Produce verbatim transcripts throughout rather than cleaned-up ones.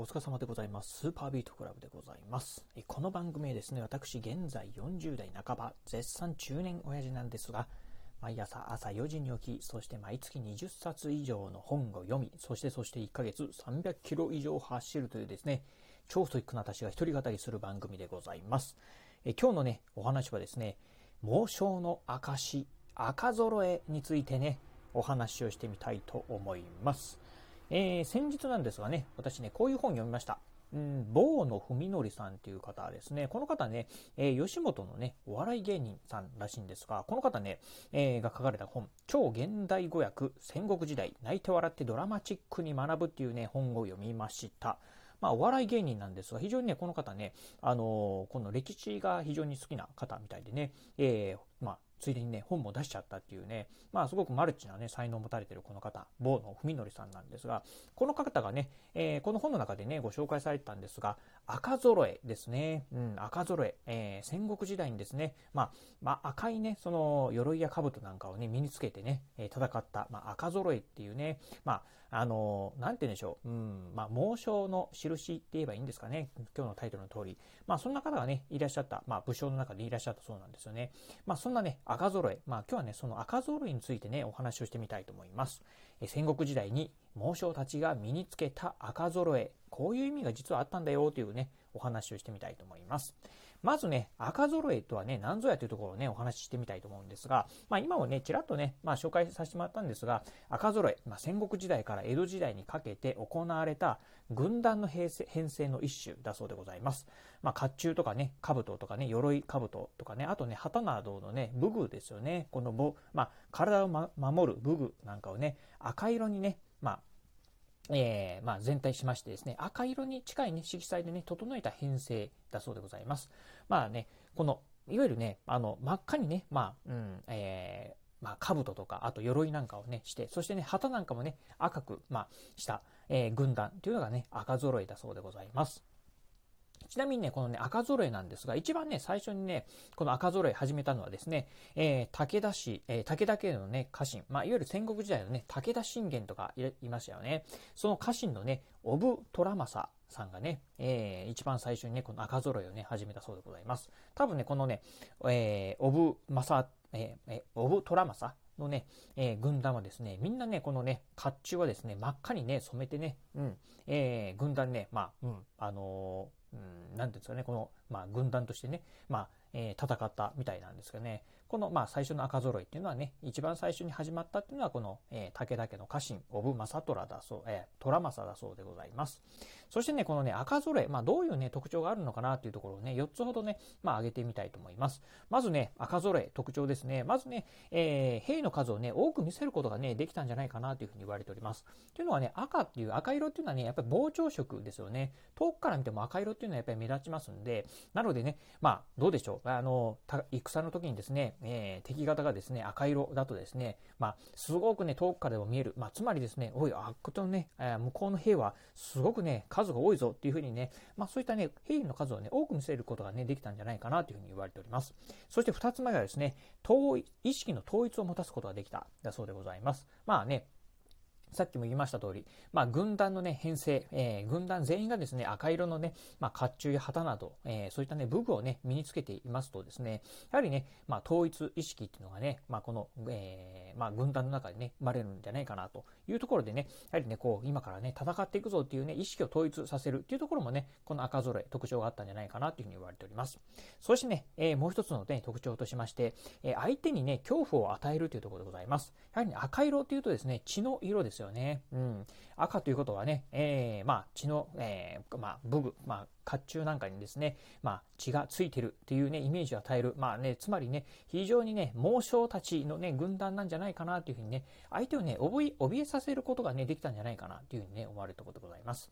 お疲れ様でございます。スーパービートクラブでございます。この番組はですね、私現在よんじゅうだいなかば絶賛中年親父なんですが、毎朝朝よじに起き、そして毎月にじゅっさつ以上の本を読み、そしてそしていっかげつさんびゃくキロ以上走るというですね、超ストイックな私が一人語りする番組でございます。え今日のねお話はですね、猛将の証、赤揃えについてねお話をしてみたいと思います。えー、先日なんですがね、私ねこういう本を読みました。うん、坊野文則さんという方ですね、この方ね、えー、吉本のねお笑い芸人さんらしいんですが、この方ね、えー、が書かれた本、超現代語訳戦国時代、泣いて笑ってドラマチックに学ぶっていうね本を読みました。まあお笑い芸人なんですが、非常にねこの方ね、あのー、この歴史が非常に好きな方みたいでね、えー、まあついでにね、本も出しちゃったっていうね、まあすごくマルチなね、才能を持たれているこの方、坊野文則さんなんですが、この方がね、えー、この本の中でね、ご紹介されてたんですが、赤揃えですね、うん、赤揃え、えー、戦国時代にですね、まあ、まあ赤いね、その鎧や兜なんかをね、身につけてね、戦った、まあ赤揃えっていうね、まあ、あのー、なんて言うんでしょう、うん、まあ、猛将の印って言えばいいんですかね、今日のタイトルの通り、まあそんな方がね、いらっしゃった、まあ武将の中でいらっしゃったそうなんですよね。まあそんなね、赤揃え、まあ今日はねその赤揃えについてねお話をしてみたいと思います。え戦国時代に猛将たちが身につけた赤揃え、こういう意味が実はあったんだよというねお話をしてみたいと思います。まずね赤揃えとはね何ぞやというところをねお話ししてみたいと思うんですが、まあ今もねちらっとねまあ紹介させてもらったんですが、赤揃え、まあ、戦国時代から江戸時代にかけて行われた軍団の編成の一種だそうでございます。まあ甲冑とかね兜とかね鎧兜とかね、あとね旗などのね武具ですよね、このぼ、まあ、体を、ま、守る武具なんかをね赤色にねまあえーまあ、全体しましてですね、赤色に近い、ね、色彩で、ね、整えた編成だそうでございます。まあね、このいわゆるねあの真っ赤にね、まあうんえーまあ、兜とかあと鎧なんかをねして、そしてね旗なんかもね赤く、まあ、した、えー、軍団というのがね赤揃えだそうでございます。ちなみにねこのね赤揃えなんですが、一番ね最初にねこの赤揃え始めたのはですね、えー、武田氏、えー、武田家のね家臣、まあいわゆる戦国時代のね武田信玄とか い, いましたよね。その家臣のね小布虎政さんがね、えー、一番最初にねこの赤揃えをね始めたそうでございます。多分ねこのね、えー、小布政、えー、小布虎政のね、えー、軍団はですね、みんなねこのね甲冑はですね真っ赤にね染めてね、うんえー、軍団ねまあ、うん、あのーうん、なんていうんですかね、この、まあ、軍団としてね、まあえー、戦ったみたいなんですけどね、この、まあ、最初の赤揃いっていうのはね、一番最初に始まったっていうのは、この、えー、武田家の家臣、小布政虎だそう、えー、虎政だそうでございます。そしてね、このね、赤揃い、まあ、どういうね、特徴があるのかなっていうところをね、よっつほどね、まあ、挙げてみたいと思います。まずね、赤揃い、特徴ですね。まずね、えー、兵の数をね、多く見せることがね、できたんじゃないかなというふうに言われております。というのはね、赤っていう、赤色っていうのはね、やっぱり膨張色ですよね。遠くから見ても赤色っていうのはやっぱり目立ちますんで、なのでね、まあ、どうでしょう。あの戦の時にですね、えー、敵方がですね赤色だとですね、まあ、すごくね遠くからでも見える、まあ、つまりですね、おいあっことね、えー、向こうの兵はすごくね数が多いぞっていう風にね、まあ、そういったね兵の数をね多く見せることがねできたんじゃないかなという風に言われております。そしてふたつめがですね、統一意識の統一を持たすことができただそうでございます。まあね。さっきも言いました通り、まあ、軍団のね、編成、えー、軍団全員がですね、赤色のね、まあ、甲冑や旗など、えー、そういったね、武具をね、身につけていますとですね、やはりね、まあ、統一意識っていうのがね、まあ、この、えー、まあ、軍団の中でね、生まれるんじゃないかなというところでね、やはりね、こう、今からね、戦っていくぞっていうね、意識を統一させるっていうところもね、この赤揃え、特徴があったんじゃないかなというふうに言われております。そしてね、えー、もう一つのね、特徴としまして、えー、相手にね、恐怖を与えるというところでございます。やはりね、赤色っていうとですね、血の色ですよね。よねうん、赤ということはね、えーまあ、血の、えーまあ、武具、まあ、甲冑なんかにですね、まあ、血がついてるっていう、ね、イメージを与える、まあね、つまりね非常にね猛将たちの、ね、軍団なんじゃないかなというふうにね相手をね怯え、怯えさせることが、ね、できたんじゃないかなというふうに、ね、思われるところでございます。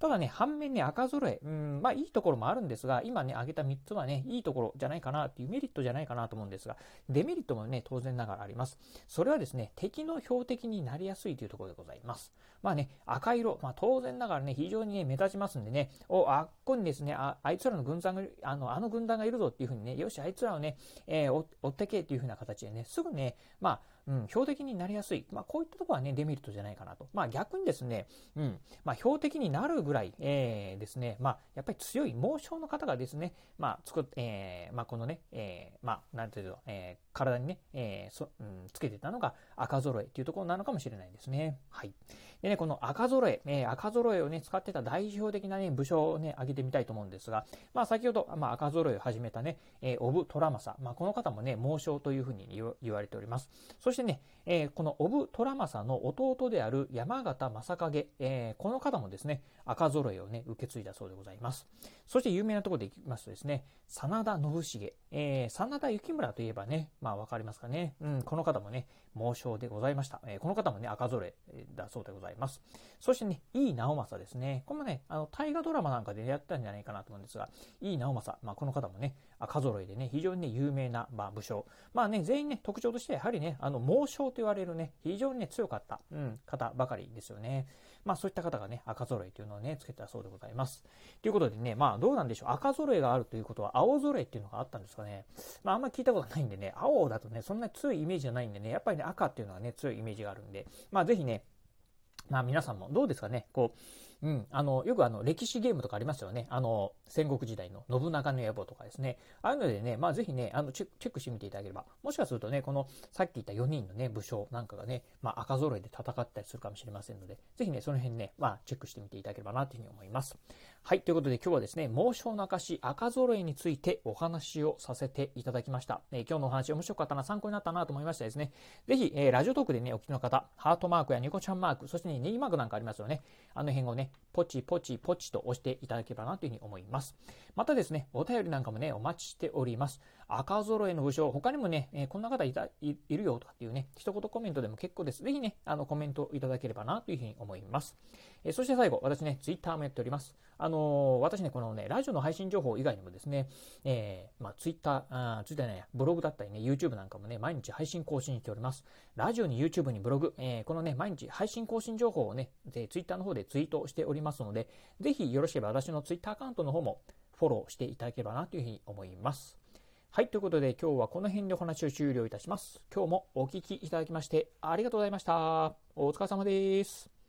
ただね反面ね赤揃え、うんまあ、いいところもあるんですが、今ね挙げたみっつはねいいところじゃないかなというメリットじゃないかなと思うんですが、デメリットもね当然ながらあります。それはですね敵の標的になりやすいというところでございます。まあね、赤色、まあ、当然ながらね、非常にね、目立ちますんでね、お、あっこにですね、あ、あいつらの軍団が、あの、あの軍団がいるぞっていうふうにね、よし、あいつらをね、えー、追ってけっていうふうな形でね、すぐね、まあ、うん、標的になりやすい。まあ、こういったところはね、デメリットじゃないかなと。まあ、逆にですね、うん、まあ、標的になるぐらい、えー、ですね、まあ、やっぱり強い猛暑の方がですね、まあ、つく、えー、まあ、このね、えー、まあ、なんていうの、えー、体にね、えー、そ、うん、つけてたのが赤揃えというところなのかもしれないですね。はい。でね、この赤揃え、えー、赤揃えをね、使ってた代表的なね、武将をね、挙げてみたいと思うんですが、まあ、先ほど、まあ、赤揃えを始めたね、えー、オブ・トラマサ。まあ、この方もね、猛将というふうに言われております。そしてね、えー、このオブ・トラマサの弟である山形正景、えー、この方もですね、赤揃えをね、受け継いだそうでございます。そして有名なところでいきますとですね、真田信繁、えー、真田幸村といえばね、まあ、わかりますかね。うん、この方もね、猛将でございました。えー、この方もね、赤揃えだそうでございます。そしてね、井伊直政ですね。これもね、あの、大河ドラマなんかでやったんじゃないかなと思うんですが、井伊直政、まあ、この方もね、赤揃えでね、非常にね、有名な、まあ、武将。まあね、全員ね、特徴として、やはりね、あの、猛将と言われるね、非常にね、強かった、うん、方ばかりですよね。まあ、そういった方がね、赤揃えというのをね、つけたそうでございます。ということでね、まあ、どうなんでしょう。赤揃えがあるということは、青揃えっていうのがあったんですかね。まあ、あんまり聞いたことないんでね、青だとね、そんなに強いイメージじゃないんでね、やっぱりね、赤っていうのはね、強いイメージがあるんで、まあ、ぜひね、まあ、皆さんもどうですかね、こう、うん、あの、よくあの、歴史ゲームとかありますよね。あの、戦国時代の信長の野望とかですね。ああいうのでね、まあ、ぜひね、あのチェ、チェックしてみていただければ、もしかするとね、この、さっき言ったよにんのね、武将なんかがね、まあ、赤揃えで戦ったりするかもしれませんので、ぜひね、その辺ね、まあ、チェックしてみていただければな、というふうに思います。はい、ということで今日はですね、猛将の証、赤揃えについてお話をさせていただきました。えー、今日のお話、面白かったな、参考になったな、と思いましたですね。ぜひ、えー、ラジオトークでね、お聞きの方、ハートマークやニコちゃんマーク、そしてね、ネギマークなんかありますよね。あの辺をね、ポチポチポチと押していただければなというふうに思います。またですね、お便りなんかもね、お待ちしております。赤揃えの武将、他にもね、えー、こんな方いた、い、いるよとかっていうね、一言コメントでも結構です。ぜひね、あの、コメントいただければなというふうに思います。えー、そして最後、私ね、ツイッターもやっております。あのー、私ね、このね、ラジオの配信情報以外にもですね、えー、まあ、ツイッター、あー、ツイッターね、ブログだったりね、YouTube なんかもね、毎日配信更新しております。ラジオに YouTube にブログ、えー、このね、毎日配信更新情報をね、ツイッターの方でツイートしておりますので、ぜひよろしければ私のツイッターアカウントの方もフォローしていただければなというふうに思います。はい、ということで今日はこの辺でお話を終了いたします。今日もお聞きいただきましてありがとうございました。お疲れ様です。